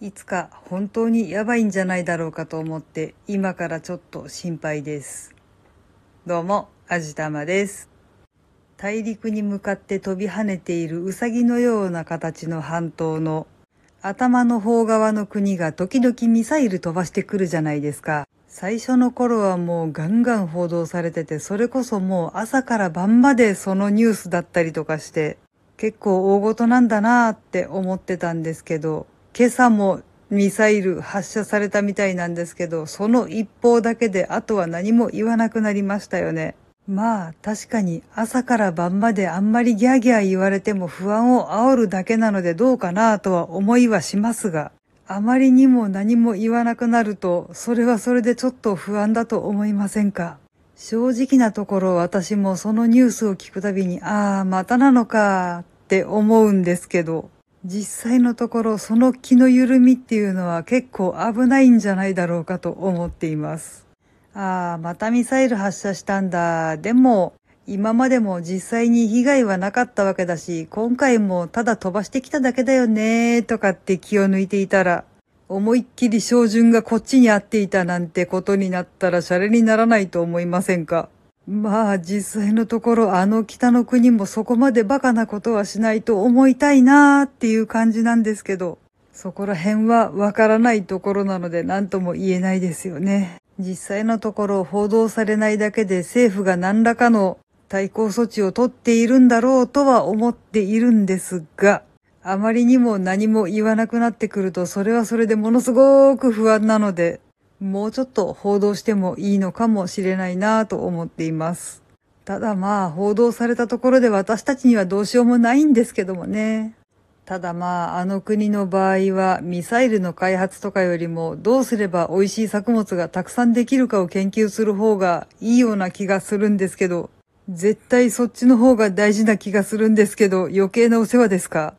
いつか本当にやばいんじゃないだろうかと思って今からちょっと心配です。どうも、あじたまです。大陸に向かって飛び跳ねているウサギのような形の半島の頭の方側の国が時々ミサイル飛ばしてくるじゃないですか。最初の頃はもうガンガン報道されてて、それこそもう朝から晩までそのニュースだったりとかして、結構大事なんだなーって思ってたんですけど、今朝もミサイル発射されたみたいなんですけど、その一報だけであとは何も言わなくなりましたよね。まあ確かに朝から晩まであんまりギャーギャー言われても不安を煽るだけなのでどうかなとは思いはしますが、あまりにも何も言わなくなるとそれはそれでちょっと不安だと思いませんか。正直なところ私もそのニュースを聞くたびにまたなのかって思うんですけど、実際のところその気の緩みっていうのは結構危ないんじゃないだろうかと思っています。またミサイル発射したんだ。でも今までも実際に被害はなかったわけだし、今回もただ飛ばしてきただけだよねとかって気を抜いていたら、思いっきり照準がこっちに合っていたなんてことになったらシャレにならないと思いませんか。まあ実際のところあの北の国もそこまでバカなことはしないと思いたいなーっていう感じなんですけど、そこら辺はわからないところなので何とも言えないですよね。実際のところ報道されないだけで政府が何らかの対抗措置を取っているんだろうとは思っているんですが、あまりにも何も言わなくなってくるとそれはそれでものすごく不安なので、もうちょっと報道してもいいのかもしれないなぁと思っています。ただまあ報道されたところで私たちにはどうしようもないんですけどもね。ただまああの国の場合はミサイルの開発とかよりもどうすれば美味しい作物がたくさんできるかを研究する方がいいような気がするんですけど、絶対そっちの方が大事な気がするんですけど、余計なお世話ですか。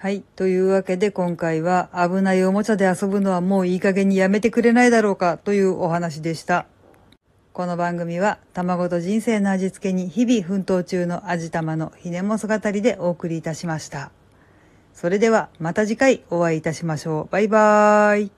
はい。というわけで今回は危ないおもちゃで遊ぶのはもういい加減にやめてくれないだろうかというお話でした。この番組は卵と人生の味付けに日々奮闘中の味玉のひねもす語りでお送りいたしました。それではまた次回お会いいたしましょう。バイバーイ。